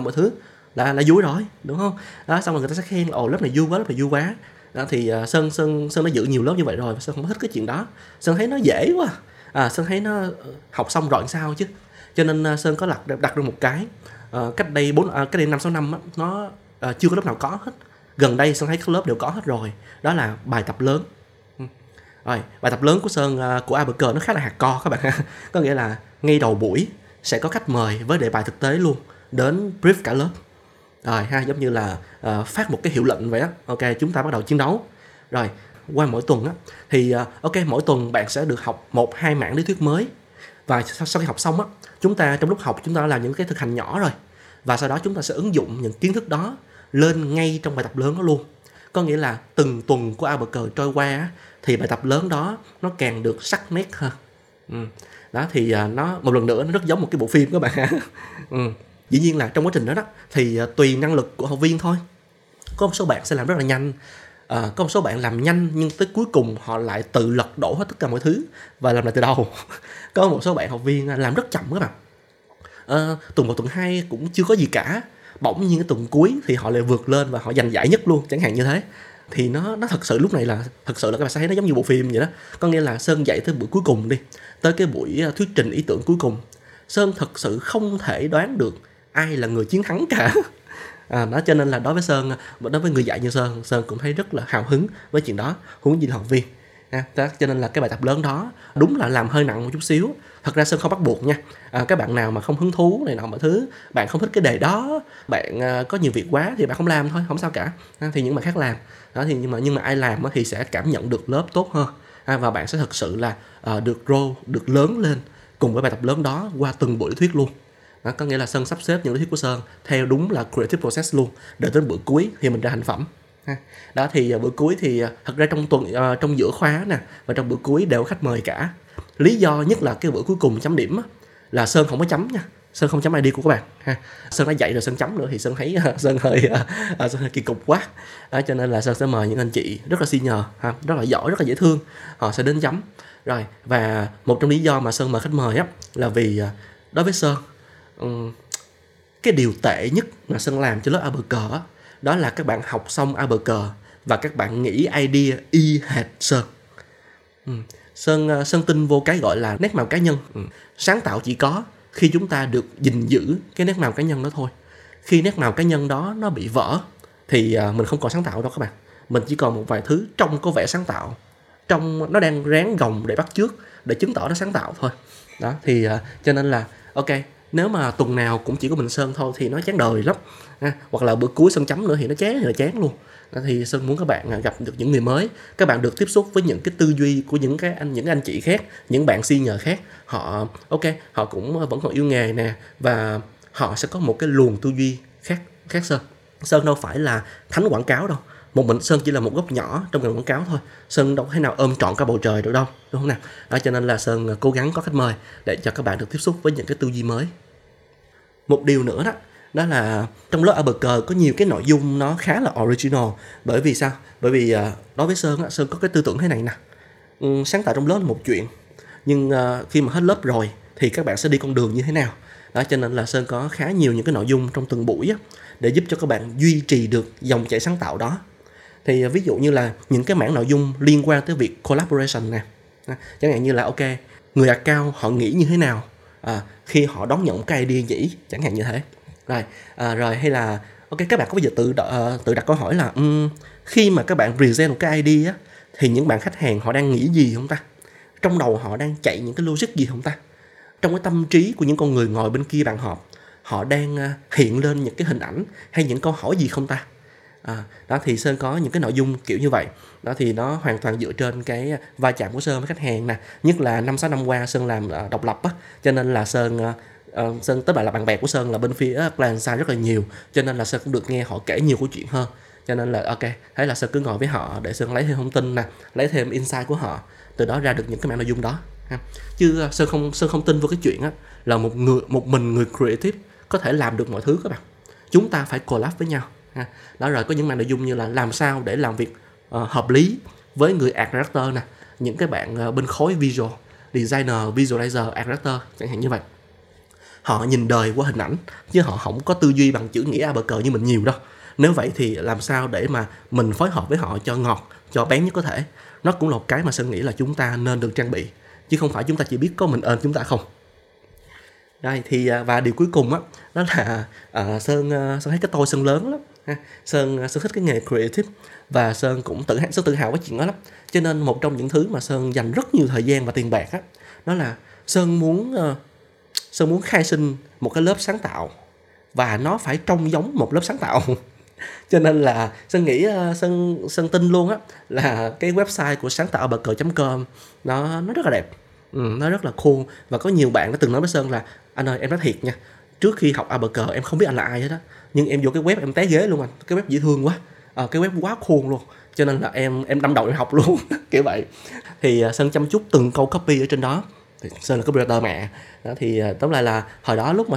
mọi thứ là vui rồi, đúng không? Đó, xong rồi người ta sẽ khen, lớp này vui quá, lớp này vui quá. Đó, thì Sơn đã dự nhiều lớp như vậy rồi, Sơn không thích cái chuyện đó. Sơn thấy nó dễ quá, Sơn thấy nó học xong rồi sao chứ. Cho nên Sơn có đặt ra một cái, cách đây 5-6 năm nó chưa có lớp nào có hết. Gần đây Sơn thấy các lớp đều có hết rồi. Đó là bài tập lớn. Rồi, bài tập lớn của Sơn, của Albuquerque nó khá là hardcore các bạn. Có nghĩa là ngay đầu buổi sẽ có khách mời với đề bài thực tế luôn, đến brief cả lớp. Rồi ha, giống như là phát một cái hiệu lệnh vậy á. Ok, chúng ta bắt đầu chiến đấu. Rồi, qua mỗi tuần thì ok, mỗi tuần bạn sẽ được học 1-2 mảng lý thuyết mới. Và sau khi học xong chúng ta trong lúc học chúng ta làm những cái thực hành nhỏ rồi. Và sau đó chúng ta sẽ ứng dụng những kiến thức đó lên ngay trong bài tập lớn đó luôn. Có nghĩa là từng tuần của Albuquerque trôi qua thì bài tập lớn đó nó càng được sắc nét hơn. Đó thì nó một lần nữa nó rất giống một cái bộ phim các bạn. Dĩ nhiên là trong quá trình đó thì tùy năng lực của học viên thôi. Có một số bạn sẽ làm rất là nhanh, có một số bạn làm nhanh nhưng tới cuối cùng họ lại tự lật đổ hết tất cả mọi thứ và làm lại từ đầu. Có một số bạn học viên làm rất chậm các bạn. Tuần 1, tuần 2 cũng chưa có gì cả, bỗng nhiên cái tuần cuối thì họ lại vượt lên và họ giành giải nhất luôn, chẳng hạn như thế. Thì nó thật sự lúc này là thật sự là các bạn sẽ thấy nó giống như bộ phim vậy đó. Có nghĩa là Sơn dạy tới buổi cuối cùng đi, tới cái buổi thuyết trình ý tưởng cuối cùng, Sơn thật sự không thể đoán được ai là người chiến thắng cả. Đó cho nên là đối với người dạy như Sơn cũng thấy rất là hào hứng với chuyện đó, huống gì là học viên. Cho nên là cái bài tập lớn đó đúng là làm hơi nặng một chút xíu. Thật ra Sơn không bắt buộc nha. Các bạn nào mà không hứng thú này nọ mọi thứ, bạn không thích cái đề đó, bạn có nhiều việc quá thì bạn không làm thôi, không sao cả. Thì những bạn khác làm. Nhưng mà ai làm thì sẽ cảm nhận được lớp tốt hơn. Và bạn sẽ thật sự là được grow, được lớn lên cùng với bài tập lớn đó qua từng buổi lý thuyết luôn. Có nghĩa là Sơn sắp xếp những lý thuyết của Sơn theo đúng là creative process luôn, để đến bữa cuối thì mình ra thành phẩm. Đó thì bữa cuối thì thật ra trong tuần, trong giữa khóa nè và trong bữa cuối đều có khách mời cả. Lý do nhất là cái bữa cuối cùng chấm điểm là Sơn không có chấm nha. Sơn không chấm ID của các bạn ha. Sơn đã dạy rồi Sơn chấm nữa thì Sơn thấy Sơn hơi kỳ cục quá. Cho nên là Sơn sẽ mời những anh chị rất là senior, rất là giỏi, rất là dễ thương, họ sẽ đến chấm. Rồi, và một trong lý do mà Sơn mời khách mời là vì đối với Sơn, cái điều tệ nhất mà Sơn làm cho lớp ABK đó là các bạn học xong ABK và các bạn nghĩ idea y hệt Sơn. Sơn tin vô cái gọi là nét màu cá nhân. Sáng tạo chỉ có khi chúng ta được gìn giữ cái nét màu cá nhân đó thôi. Khi nét màu cá nhân đó nó bị vỡ thì mình không còn sáng tạo đâu các bạn. Mình chỉ còn một vài thứ trông có vẻ sáng tạo, trông nó đang ráng gồng để bắt chước, để chứng tỏ nó sáng tạo thôi. Đó thì cho nên là ok, nếu mà tuần nào cũng chỉ có mình Sơn thôi thì nó chán đời lắm. Hoặc là bữa cuối Sơn chấm nữa thì nó chán, rồi chán luôn. Thì Sơn muốn các bạn gặp được những người mới, các bạn được tiếp xúc với những cái tư duy của những anh chị khác, những bạn senior khác. Họ ok, họ cũng vẫn còn yêu nghề nè, và họ sẽ có một cái luồng tư duy khác Sơn. Sơn đâu phải là thánh quảng cáo đâu. Một mình Sơn chỉ là một góc nhỏ trong ngành quảng cáo thôi. Sơn đâu thể nào ôm trọn cả bầu trời được đâu, đúng không nào? Đó, cho nên là Sơn cố gắng có khách mời để cho các bạn được tiếp xúc với những cái tư duy mới. Một điều nữa đó là trong lớp ABK có nhiều cái nội dung nó khá là original. Bởi vì sao? Bởi vì đối với Sơn có cái tư tưởng thế này nè. Sáng tạo trong lớp là một chuyện, nhưng khi mà hết lớp rồi thì các bạn sẽ đi con đường như thế nào? Đó, cho nên là Sơn có khá nhiều những cái nội dung trong từng buổi để giúp cho các bạn duy trì được dòng chảy sáng tạo đó. Thì ví dụ như là những cái mảng nội dung liên quan tới việc collaboration nè. Chẳng hạn như là ok, người account họ nghĩ như thế nào khi họ đón nhận cái idea nhỉ? Chẳng hạn như thế. Rồi hay là ok, các bạn có bao giờ tự đặt câu hỏi là khi mà các bạn present một cái idea thì những bạn khách hàng họ đang nghĩ gì không ta? Trong đầu họ đang chạy những cái logic gì không ta? Trong cái tâm trí của những con người ngồi bên kia bàn họp, họ đang hiện lên những cái hình ảnh hay những câu hỏi gì không ta? Đó thì Sơn có những cái nội dung kiểu như vậy. Đó thì nó hoàn toàn dựa trên cái va chạm của Sơn với khách hàng nè. Nhất là 5-6 năm qua Sơn làm độc lập cho nên là Sơn tức là bạn bè của Sơn là bên phía client side rất là nhiều, cho nên là Sơn cũng được nghe họ kể nhiều câu chuyện hơn. Cho nên là ok, thế là Sơn cứ ngồi với họ để Sơn lấy thêm thông tin nè, lấy thêm insight của họ, từ đó ra được những cái mảng nội dung đó. Chứ Sơn không tin vào cái chuyện là một mình người creative có thể làm được mọi thứ các bạn. Chúng ta phải collab với nhau. Đó, rồi có những mảng nội dung như là làm sao để làm việc hợp lý với người art director nè, những cái bạn bên khối visual designer, visualizer, art director chẳng hạn như vậy. Họ nhìn đời qua hình ảnh chứ họ không có tư duy bằng chữ nghĩa ABK như mình nhiều đâu. Nếu vậy thì làm sao để mà mình phối hợp với họ cho ngọt, cho bén nhất có thể. Nó cũng là một cái mà Sơn nghĩ là chúng ta nên được trang bị, chứ không phải chúng ta chỉ biết có mình ơn chúng ta không. Đây thì và điều cuối cùng đó là Sơn thấy cái tôi Sơn lớn lắm. Sơn thích cái nghề creative và Sơn cũng tự hào với chuyện đó lắm. Cho nên một trong những thứ mà Sơn dành rất nhiều thời gian và tiền bạc đó là Sơn muốn khai sinh một cái lớp sáng tạo và nó phải trông giống một lớp sáng tạo. Cho nên là Sơn nghĩ, Sơn tin luôn là cái website của sáng tạo bậcờ.com nó rất là đẹp, nó rất là cool. Và có nhiều bạn đã từng nói với Sơn là anh ơi, em nói thiệt nha, trước khi học ABK em không biết anh là ai hết đó, nhưng em vô cái web em té ghế luôn anh, cái web dễ thương quá, cái web quá cool luôn, cho nên là em đâm đầu em học luôn. Kiểu vậy. Thì Sơn chăm chút từng câu copy ở trên đó. Thì Sơn là copywriter mẹ. Đó thì tóm lại là hồi đó lúc mà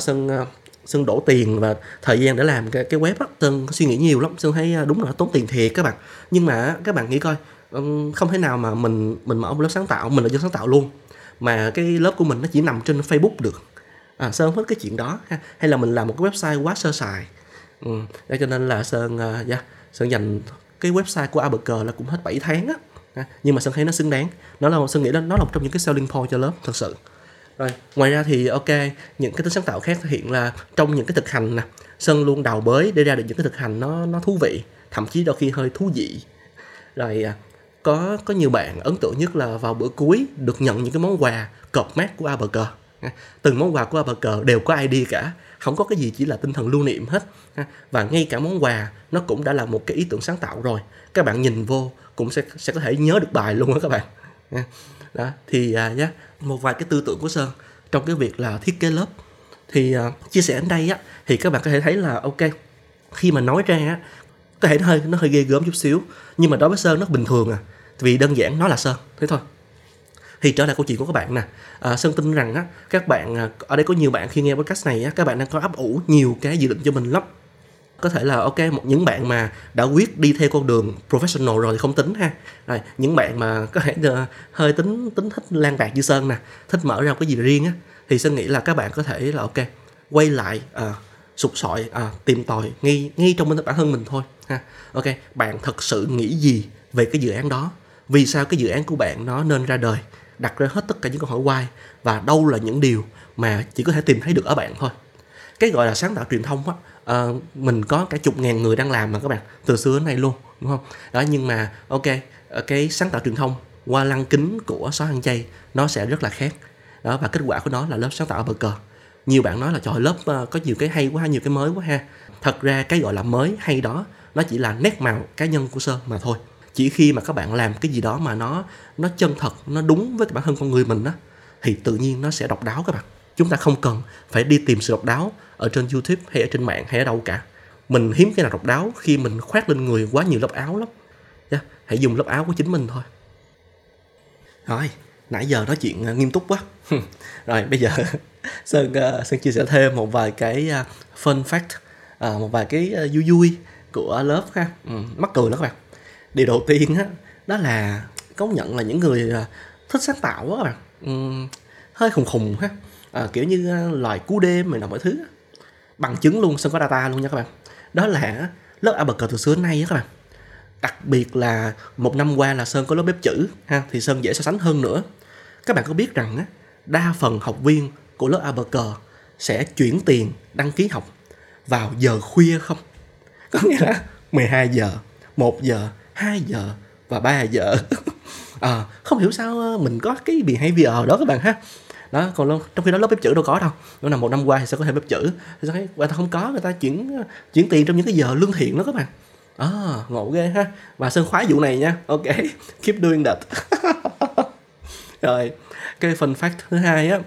Sơn đổ tiền và thời gian để làm cái web Sơn suy nghĩ nhiều lắm. Sơn thấy đúng là tốn tiền thiệt các bạn. Nhưng mà các bạn nghĩ coi, không thể nào mà mình mở một lớp sáng tạo, mình là dân sáng tạo luôn, mà cái lớp của mình nó chỉ nằm trên Facebook được. Sơn không thích cái chuyện đó ha. Hay là mình làm một cái website quá sơ sài. Cho nên là Sơn dành cái website của ABK là cũng hết 7 tháng nhưng mà Sơn thấy nó xứng đáng. Sơn nghĩ nó là một trong những cái selling point cho lớp thật sự. Rồi ngoài ra thì ok, những cái tính sáng tạo khác thể hiện là trong những cái thực hành nè, Sơn luôn đào bới để ra được những cái thực hành nó thú vị, thậm chí đôi khi hơi thú vị. Rồi có nhiều bạn ấn tượng nhất là vào bữa cuối được nhận những cái món quà cọp mát của Albuquerque. Từng món quà của Albuquerque đều có ID cả, không có cái gì chỉ là tinh thần lưu niệm hết. Và ngay cả món quà nó cũng đã là một cái ý tưởng sáng tạo rồi. Các bạn nhìn vô cũng sẽ có thể nhớ được bài luôn đó các bạn. Đó, thì một vài cái tư tưởng của Sơn trong cái việc là thiết kế lớp thì chia sẻ đến đây á, thì các bạn có thể thấy là ok, khi mà nói ra á, có thể nó hơi ghê gớm chút xíu, nhưng mà đối với Sơn nó bình thường à, vì đơn giản nó là Sơn thế thôi. Thì trở lại câu chuyện của các bạn nè, Sơn tin rằng á, các bạn ở đây có nhiều bạn khi nghe podcast này á, các bạn đang có ấp ủ nhiều cái dự định cho mình lắm. Có thể là ok, những bạn mà đã quyết đi theo con đường professional rồi thì không tính ha. Rồi, những bạn mà có thể hơi tính thích lang bạc như Sơn nè, thích mở ra cái gì riêng á, thì Sơn nghĩ là các bạn có thể là ok, quay lại sục sọi, tìm tòi ngay trong bản thân mình thôi ha. Ok, bạn thật sự nghĩ gì về cái dự án đó? Vì sao cái dự án của bạn nó nên ra đời? Đặt ra hết tất cả những câu hỏi why, và đâu là những điều mà chỉ có thể tìm thấy được ở bạn thôi. Cái gọi là sáng tạo truyền thông á, mình có cả chục ngàn người đang làm mà các bạn, từ xưa đến nay luôn, đúng không? Đó, nhưng mà ok, cái sáng tạo truyền thông qua lăng kính của Só Ăn Chay nó sẽ rất là khác. Đó, và kết quả của nó là lớp sáng tạo Albuquerque. Nhiều bạn nói là trời, lớp có nhiều cái hay quá, nhiều cái mới quá ha. Thật ra cái gọi là mới hay đó, nó chỉ là nét màu cá nhân của Sơn mà thôi. Chỉ khi mà các bạn làm cái gì đó mà nó chân thật, nó đúng với bản thân con người mình á, thì tự nhiên nó sẽ độc đáo các bạn. Chúng ta không cần phải đi tìm sự độc đáo ở trên YouTube hay ở trên mạng hay ở đâu cả. Mình hiếm cái nào độc đáo khi mình khoác lên người quá nhiều lớp áo lắm. Hãy dùng lớp áo của chính mình thôi. Rồi, nãy giờ nói chuyện nghiêm túc quá. Rồi, bây giờ Sơn chia sẻ thêm một vài cái fun fact, một vài cái vui vui của lớp ha. Mắc cười lắm các bạn. Điều đầu tiên đó là công nhận là những người thích sáng tạo quá các bạn, hơi khùng ha. Kiểu như loài cú đêm mình làm mọi thứ. Bằng chứng luôn, Sơn có data luôn nha các bạn. Đó là lớp Albuquerque từ xưa đến nay các bạn. Đặc biệt là một năm qua là Sơn có lớp bếp chữ ha, thì Sơn dễ so sánh hơn nữa. Các bạn có biết rằng đa phần học viên của lớp Albuquerque sẽ chuyển tiền đăng ký học vào giờ khuya không? Có nghĩa là 12 giờ, 1 giờ, 2 giờ và 3 giờ. Không hiểu sao mình có cái behavior đó các bạn ha. Đó, còn trong khi đó lớp bếp chữ đâu có đâu. Nó là một năm qua thì sẽ có thể bếp chữ, thì sẽ thấy không có, người ta chuyển tiền trong những cái giờ lương thiện đó các bạn. Ngộ ghê ha. Và Sơn khoái vụ này nha. Ok, keep doing that. Rồi, cái fun fact thứ hai á,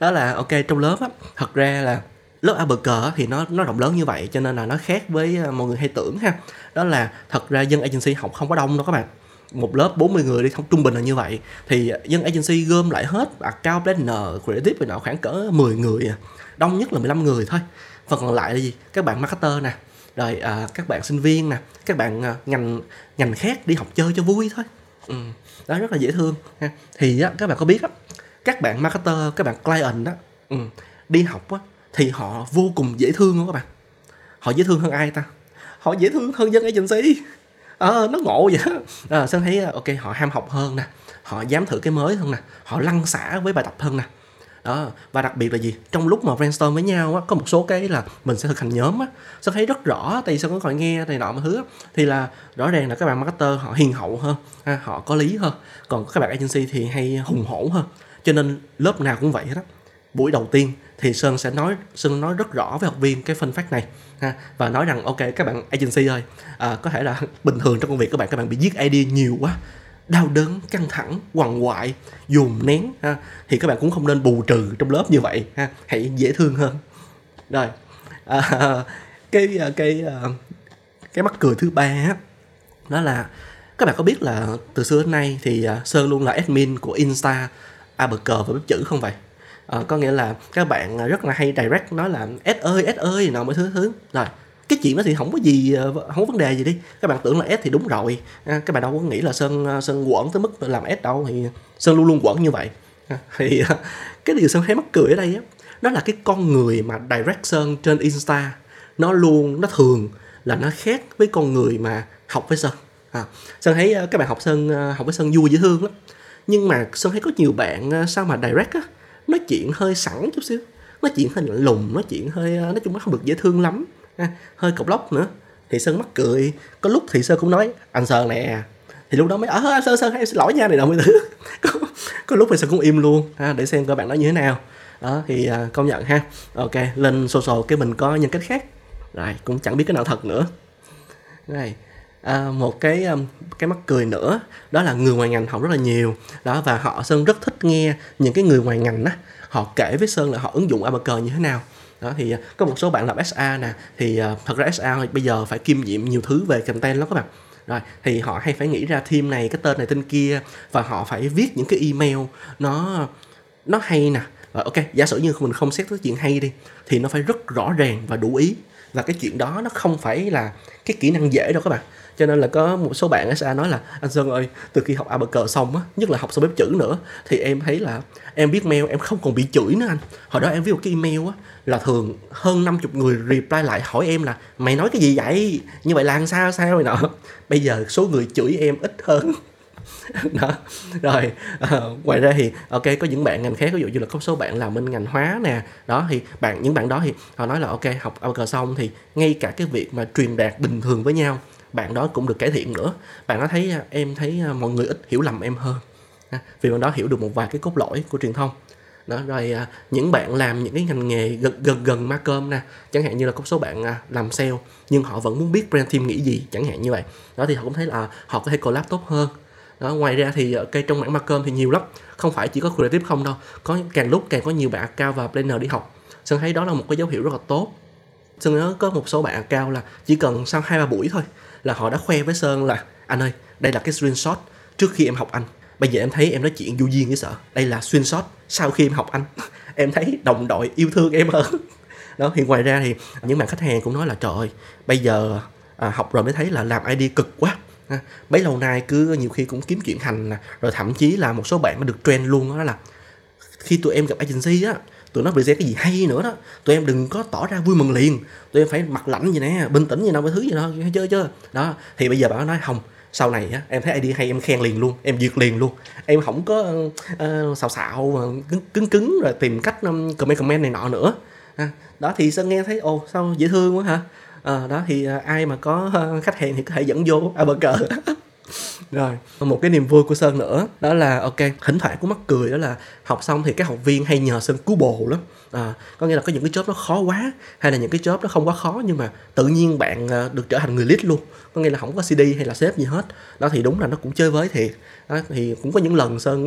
đó là ok, trong lớp á, thật ra là lớp Albuquerque thì nó rộng lớn như vậy cho nên là nó khác với mọi người hay tưởng ha. Đó là thật ra dân agency học không có đông đâu các bạn. Một lớp 40 người đi, trung bình là như vậy. Thì dân agency gom lại hết account planner, creative này nọ khoảng cỡ 10 người, đông nhất là 15 người thôi. Phần còn lại là gì? Các bạn marketer nè, rồi các bạn sinh viên nè, các bạn ngành khác đi học chơi cho vui thôi. Đó, rất là dễ thương ha. Thì các bạn có biết á, các bạn marketer, các bạn client đó, đi học á, thì họ vô cùng dễ thương luôn các bạn. Họ dễ thương hơn ai ta? Họ dễ thương hơn dân agency. Nó ngộ vậy đó. Sơn thấy ok, họ ham học hơn nè, họ dám thử cái mới hơn nè, họ lăn xả với bài tập hơn nè. Đó, và đặc biệt là gì? Trong lúc mà brainstorm với nhau á, có một số cái là mình sẽ thực hành nhóm á, Sơn thấy rất rõ, tại vì Sơn có còn nghe này nọ mà thứ á, thì là rõ ràng là các bạn marketer họ hiền hậu hơn, họ có lý hơn. Còn các bạn agency thì hay hùng hổ hơn. Cho nên lớp nào cũng vậy hết á. Buổi đầu tiên thì Sơn nói rất rõ với học viên cái fun fact này ha, và nói rằng ok, các bạn agency ơi, có thể là bình thường trong công việc các bạn bị giết ID nhiều quá, đau đớn, căng thẳng, quằn quại, dồn nén ha, thì các bạn cũng không nên bù trừ trong lớp như vậy ha, hãy dễ thương hơn. Rồi, cái mắc cười thứ ba đó là các bạn có biết là từ xưa đến nay thì Sơn luôn là admin của Insta Albuquerque và bếp chữ không vậy? Có nghĩa là các bạn rất là hay direct nói là S ơi nào mọi thứ. Rồi, cái chuyện đó thì không có gì, không có vấn đề gì đi. Các bạn tưởng là S thì đúng rồi. Các bạn đâu có nghĩ là Sơn quẩn tới mức làm S đâu, thì Sơn luôn luôn quẩn như vậy. Thì cái điều Sơn thấy mắc cười ở đây á, đó là cái con người mà direct Sơn trên Insta nó thường là nó khác với con người mà học với Sơn. Sơn thấy các bạn học với Sơn vui dễ thương lắm. Nhưng mà Sơn thấy có nhiều bạn sao mà direct á, nói chuyện hơi sẵn chút xíu, nói chuyện hơi lạnh lùng, nói chung nó không được dễ thương lắm, hơi cọc lóc nữa. Thì Sơn mắc cười, có lúc thì Sơn cũng nói anh Sơn nè, thì lúc đó mới Sơn em xin lỗi nha này nọ mới thứ. Có lúc thì Sơn cũng im luôn ha, để xem coi bạn nói như thế nào đó. Thì công nhận ha, ok lên social cái mình có nhân cách khác rồi, cũng chẳng biết cái nào thật nữa. Rồi một cái mắc cười nữa đó là người ngoài ngành học rất là nhiều đó, và Sơn rất thích nghe những cái người ngoài ngành á, họ kể với Sơn là họ ứng dụng Abacus như thế nào đó. Thì có một số bạn làm SA nè, thì thật ra SA bây giờ phải kiêm nhiệm nhiều thứ về content lắm các bạn. Rồi thì họ hay phải nghĩ ra team này cái tên này tên kia, và họ phải viết những cái email nó hay nè. Rồi ok, giả sử như mình không xét tới chuyện hay đi, thì nó phải rất rõ ràng và đủ ý, và cái chuyện đó nó không phải là cái kỹ năng dễ đâu các bạn. Cho nên là có một số bạn SA nói là anh Sơn ơi, từ khi học Abacus xong á, nhất là học sau bếp chữ nữa, thì em thấy là em biết mail em không còn bị chửi nữa anh. Hồi đó em viết một cái email á là thường hơn 50 người reply lại hỏi em là mày nói cái gì vậy, như vậy làm sao rồi nọ. Bây giờ số người chửi em ít hơn đó. Rồi ngoài ra thì ok, có những bạn ngành khác, ví dụ như là có số bạn làm bên ngành hóa nè đó, thì những bạn đó thì họ nói là ok, học Abacus xong thì ngay cả cái việc mà truyền đạt bình thường với nhau, bạn đó cũng được cải thiện nữa. Bạn đó thấy em thấy mọi người ít hiểu lầm em hơn, vì bạn đó hiểu được một vài cái cốt lõi của truyền thông đó. Rồi những bạn làm những cái ngành nghề gần Marcom nè, chẳng hạn như là có số bạn làm sale nhưng họ vẫn muốn biết brand team nghĩ gì chẳng hạn như vậy đó, thì họ cũng thấy là họ có thể collab tốt hơn đó. Ngoài ra thì cây trong mảng Marcom thì nhiều lắm, không phải chỉ có creative không đâu, có càng có nhiều bạn account và planner đi học. Sơn thấy đó là một cái dấu hiệu rất là tốt. Sơn nhớ có một số bạn account là chỉ cần sau 2-3 buổi thôi là họ đã khoe với Sơn là anh ơi, đây là cái screenshot trước khi em học anh, bây giờ em thấy em nói chuyện vô duyên với sợ, đây là screenshot sau khi em học anh em thấy đồng đội yêu thương em hơn đó. Thì ngoài ra thì những bạn khách hàng cũng nói là trời ơi, bây giờ học rồi mới thấy là làm ID cực quá, bấy lâu nay cứ nhiều khi cũng kiếm chuyện hành nè. Rồi thậm chí là một số bạn mới được trend luôn đó là khi tụi em gặp agency á, tụi nó present cái gì hay nữa đó, tụi em đừng có tỏ ra vui mừng liền, tụi em phải mặt lạnh gì nè, bình tĩnh gì nào, cái thứ gì đó chơi đó. Thì bây giờ bạn nói không, sau này á, em thấy ID hay em khen liền luôn, em duyệt liền luôn, em không có xào cứng rồi tìm cách comment này nọ nữa đó. Thì Sơn nghe thấy ồ sao dễ thương quá hả. Đó thì ai mà có khách hàng thì có thể dẫn vô Abacus. Rồi một cái niềm vui của Sơn nữa đó là ok, thỉnh thoảng cũng mắc cười đó là học xong thì các học viên hay nhờ Sơn cứu bồ lắm. Có nghĩa là có những cái job nó khó quá, hay là những cái job nó không quá khó, nhưng mà tự nhiên bạn được trở thành người lead luôn, có nghĩa là không có CD hay là sếp gì hết đó. Thì đúng là nó cũng chơi với thiệt đó. Thì cũng có những lần Sơn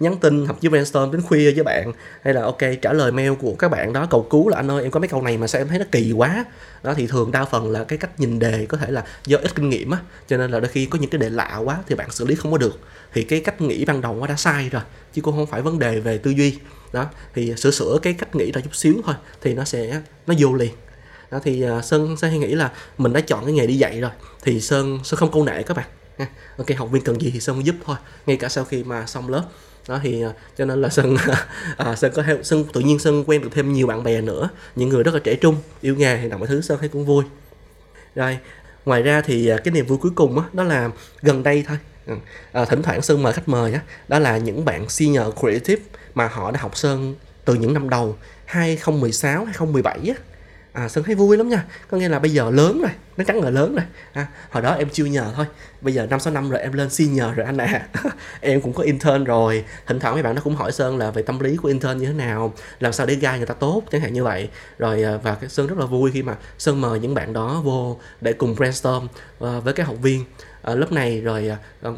nhắn tin học với brainstorm đến khuya với bạn, hay là ok trả lời mail của các bạn đó cầu cứu là anh ơi em có mấy câu này mà sao em thấy nó kỳ quá đó. Thì thường đa phần là cái cách nhìn đề có thể là do ít kinh nghiệm á, cho nên là đôi khi có những cái đề lạ quá thì bạn xử lý không có được, thì cái cách nghĩ ban đầu nó đã sai rồi chứ cũng không phải vấn đề về tư duy đó. Thì sửa cái cách nghĩ ra chút xíu thôi thì nó vô liền đó. Thì Sơn sẽ hay nghĩ là mình đã chọn cái nghề đi dạy rồi thì Sơn không câu nệ các bạn. Ok, học viên cần gì thì Sơn giúp thôi, ngay cả sau khi mà xong lớp đó. Thì cho nên là Sơn tự nhiên Sơn quen được thêm nhiều bạn bè nữa, những người rất là trẻ trung yêu nghề thì làm mọi thứ Sơn thấy cũng vui. Rồi ngoài ra thì cái niềm vui cuối cùng đó là gần đây thôi, thỉnh thoảng Sơn mời khách mời đó là những bạn senior creative mà họ đã học Sơn từ những năm đầu 2016, 2017 Sơn thấy vui lắm nha. Có nghĩa là bây giờ lớn rồi, nó trắng là lớn rồi hồi đó em junior thôi, bây giờ 5-6 năm rồi em lên senior rồi anh à. Em cũng có intern rồi, thỉnh thoảng mấy bạn nó cũng hỏi Sơn là về tâm lý của intern như thế nào, làm sao để guide người ta tốt chẳng hạn như vậy. Rồi và Sơn rất là vui khi mà Sơn mời những bạn đó vô để cùng brainstorm với các học viên lớp này. Rồi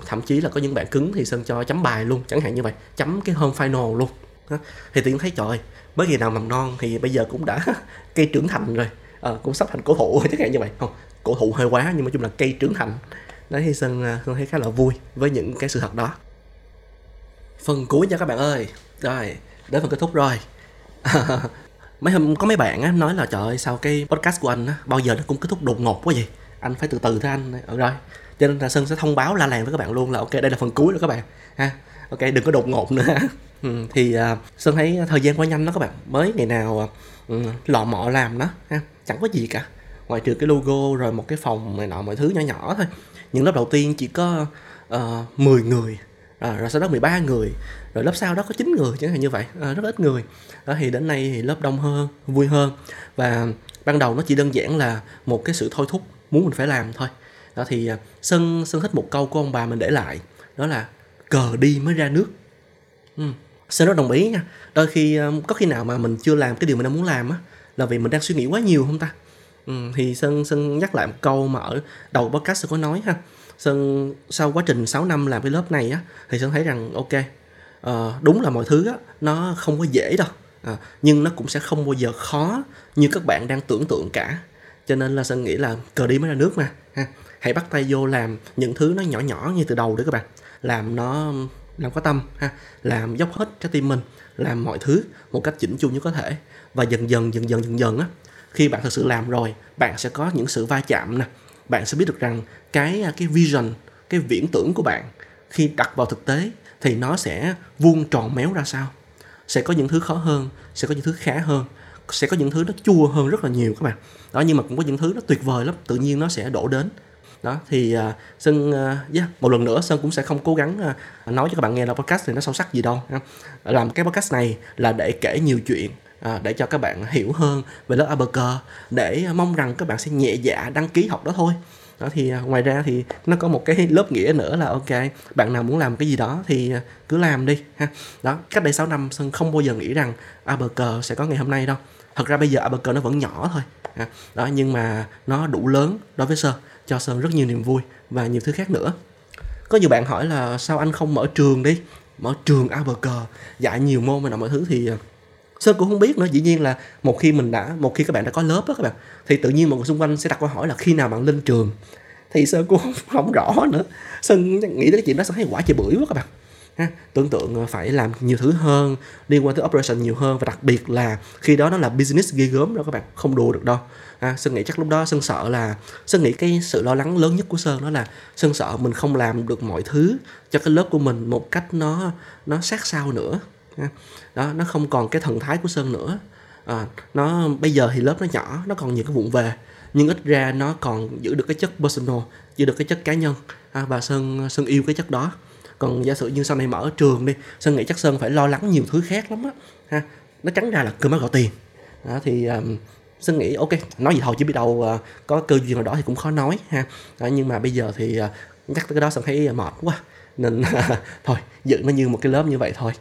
thậm chí là có những bạn cứng thì Sơn cho chấm bài luôn chẳng hạn như vậy, chấm cái hôm final luôn thì tự nhiên thấy trời, mới ngày nào mầm non thì bây giờ cũng đã cây trưởng thành rồi, cũng sắp thành cổ thụ chẳng hạn như vậy. Không, cổ thụ hơi quá nhưng mà chung là cây trưởng thành đấy. Thì Sơn thấy khá là vui với những cái sự thật đó. Phần cuối nha các bạn ơi, rồi đến phần kết thúc rồi. Có mấy bạn nói là trời ơi sao cái podcast của anh bao giờ nó cũng kết thúc đột ngột quá vậy, anh phải từ từ thôi anh. Rồi cho nên là Sơn sẽ thông báo la làng với các bạn luôn là ok đây là phần cuối rồi các bạn ha, ok đừng có đột ngột nữa. Thì Sơn thấy thời gian qua nhanh đó các bạn, mới ngày nào lọ mọ làm đó ha, chẳng có gì cả ngoại trừ cái logo rồi một cái phòng này nọ mọi thứ nhỏ thôi. Những lớp đầu tiên chỉ có 10 người, rồi sau đó 13 người, rồi lớp sau đó có 9 người chẳng hạn như vậy, rất ít người đó. Thì đến nay thì lớp đông hơn, vui hơn, và ban đầu nó chỉ đơn giản là một cái sự thôi thúc muốn mình phải làm thôi. Đó thì Sơn thích một câu của ông bà mình để lại, đó là cờ đi mới ra nước. Sơn rất đồng ý nha. Đôi khi có khi nào mà mình chưa làm cái điều mình đang muốn làm á, là vì mình đang suy nghĩ quá nhiều không ta? Thì Sơn nhắc lại một câu mà ở đầu podcast Sơn có nói ha. Sơn sau quá trình 6 năm làm cái lớp này á, thì Sơn thấy rằng ok, đúng là mọi thứ á, nó không có dễ đâu, nhưng nó cũng sẽ không bao giờ khó như các bạn đang tưởng tượng cả. Cho nên là Sơn nghĩ là cờ đi mới ra nước mà ha. Hãy bắt tay vô làm những thứ nó nhỏ nhỏ ngay từ đầu để các bạn làm nó, làm có tâm ha, làm dốc hết trái tim mình, làm mọi thứ một cách chỉnh chu nhất có thể. Và dần dần á, khi bạn thực sự làm rồi, bạn sẽ có những sự va chạm nè, bạn sẽ biết được rằng cái vision, cái viễn tưởng của bạn khi đặt vào thực tế thì nó sẽ vuông tròn méo ra sao. Sẽ có những thứ khó hơn, sẽ có những thứ khá hơn, sẽ có những thứ nó chua hơn rất là nhiều các bạn. Đó, nhưng mà cũng có những thứ nó tuyệt vời lắm, tự nhiên nó sẽ đổ đến. Đó thì Sơn một lần nữa Sơn cũng sẽ không cố gắng nói cho các bạn nghe là podcast thì nó sâu sắc gì đâu. Làm cái podcast này là để kể nhiều chuyện, để cho các bạn hiểu hơn về lớp Abacus, để mong rằng các bạn sẽ nhẹ dạ đăng ký học đó thôi. Đó thì ngoài ra thì nó có một cái lớp nghĩa nữa là ok, bạn nào muốn làm cái gì đó thì cứ làm đi ha. Đó, cách đây 6 năm Sơn không bao giờ nghĩ rằng Abacus sẽ có ngày hôm nay đâu. Thật ra bây giờ Abacus nó vẫn nhỏ thôi. Đó, nhưng mà nó đủ lớn đối với Sơn, cho Sơn rất nhiều niềm vui và nhiều thứ khác nữa. Có nhiều bạn hỏi là sao anh không mở trường đi, mở trường Abacus, dạy nhiều môn và mọi thứ. Thì Sơn cũng không biết nữa. Dĩ nhiên là một khi các bạn đã có lớp đó các bạn, thì tự nhiên mọi người xung quanh sẽ đặt câu hỏi là khi nào bạn lên trường. Thì Sơn cũng không rõ nữa. Sơn nghĩ tới cái chuyện đó, Sơn thấy quả chê bưởi quá các bạn ha. Tưởng tượng phải làm nhiều thứ hơn, liên quan tới operation nhiều hơn, và đặc biệt là khi đó nó là business ghê gớm đó các bạn, không đùa được đâu ha. Sơn nghĩ chắc lúc đó Sơn sợ là, Sơn nghĩ cái sự lo lắng lớn nhất của Sơn đó là Sơn sợ mình không làm được mọi thứ cho cái lớp của mình một cách nó sát sao nữa. Đó, nó không còn cái thần thái của Sơn nữa. Nó bây giờ thì lớp nó nhỏ, nó còn nhiều cái vụn về, nhưng ít ra nó còn giữ được cái chất personal, giữ được cái chất cá nhân, và Sơn yêu cái chất đó. Còn giả sử như sau này mở trường đi, Sơn nghĩ chắc Sơn phải lo lắng nhiều thứ khác lắm á ha. Nó trắng ra là cơm áo gạo tiền. Đó thì Sơn nghĩ ok, nói gì thôi chứ biết đâu có cơ duyên nào đó thì cũng khó nói ha. Đó, nhưng mà bây giờ thì nhắc tới cái đó Sơn thấy mệt quá, nên thôi dựng nó như một cái lớp như vậy thôi.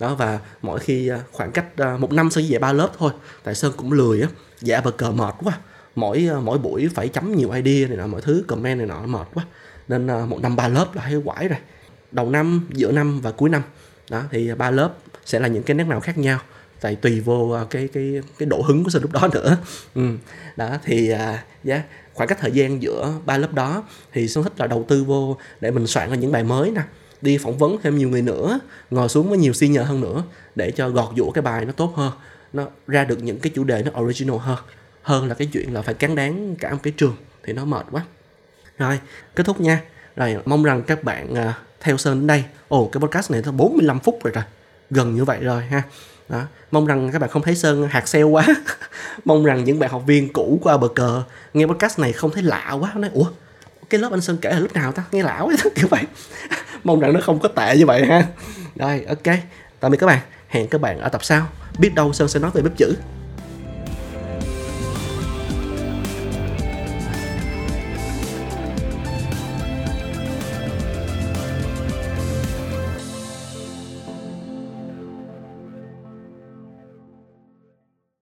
Đó, và mỗi khi khoảng cách một năm Sơn chỉ dạy 3 lớp thôi, tại Sơn cũng lười á, dạy bờ cờ mệt quá, mỗi buổi phải chấm nhiều idea này nọ, mọi thứ comment này nọ, mệt quá, nên một năm 3 lớp là thấy quải rồi. Đầu năm, giữa năm và cuối năm. Đó thì 3 lớp sẽ là những cái nét màu khác nhau, tại tùy vô cái độ hứng của Sơn lúc đó nữa. Đó thì khoảng cách thời gian giữa 3 lớp đó thì Sơn thích là đầu tư vô để mình soạn ra những bài mới nè, đi phỏng vấn thêm nhiều người nữa, ngồi xuống với nhiều senior hơn nữa, để cho gọt giũa cái bài nó tốt hơn, nó ra được những cái chủ đề nó original hơn là cái chuyện là phải cán đáng cả một cái trường thì nó mệt quá. Rồi, kết thúc nha. Rồi, mong rằng các bạn theo Sơn đến đây. Cái podcast này nó 45 phút rồi, gần như vậy rồi ha. Đó, mong rằng các bạn không thấy Sơn hạt sale quá. Mong rằng những bạn học viên cũ của Abacus nghe podcast này không thấy lạ quá, nói ủa, cái lớp anh Sơn kể là lúc nào ta, nghe lạ quá kiểu vậy. Mong rằng nó không có tệ như vậy ha. Rồi, ok, tạm biệt các bạn. Hẹn các bạn ở tập sau. Biết đâu Sơn sẽ nói về bếp chữ.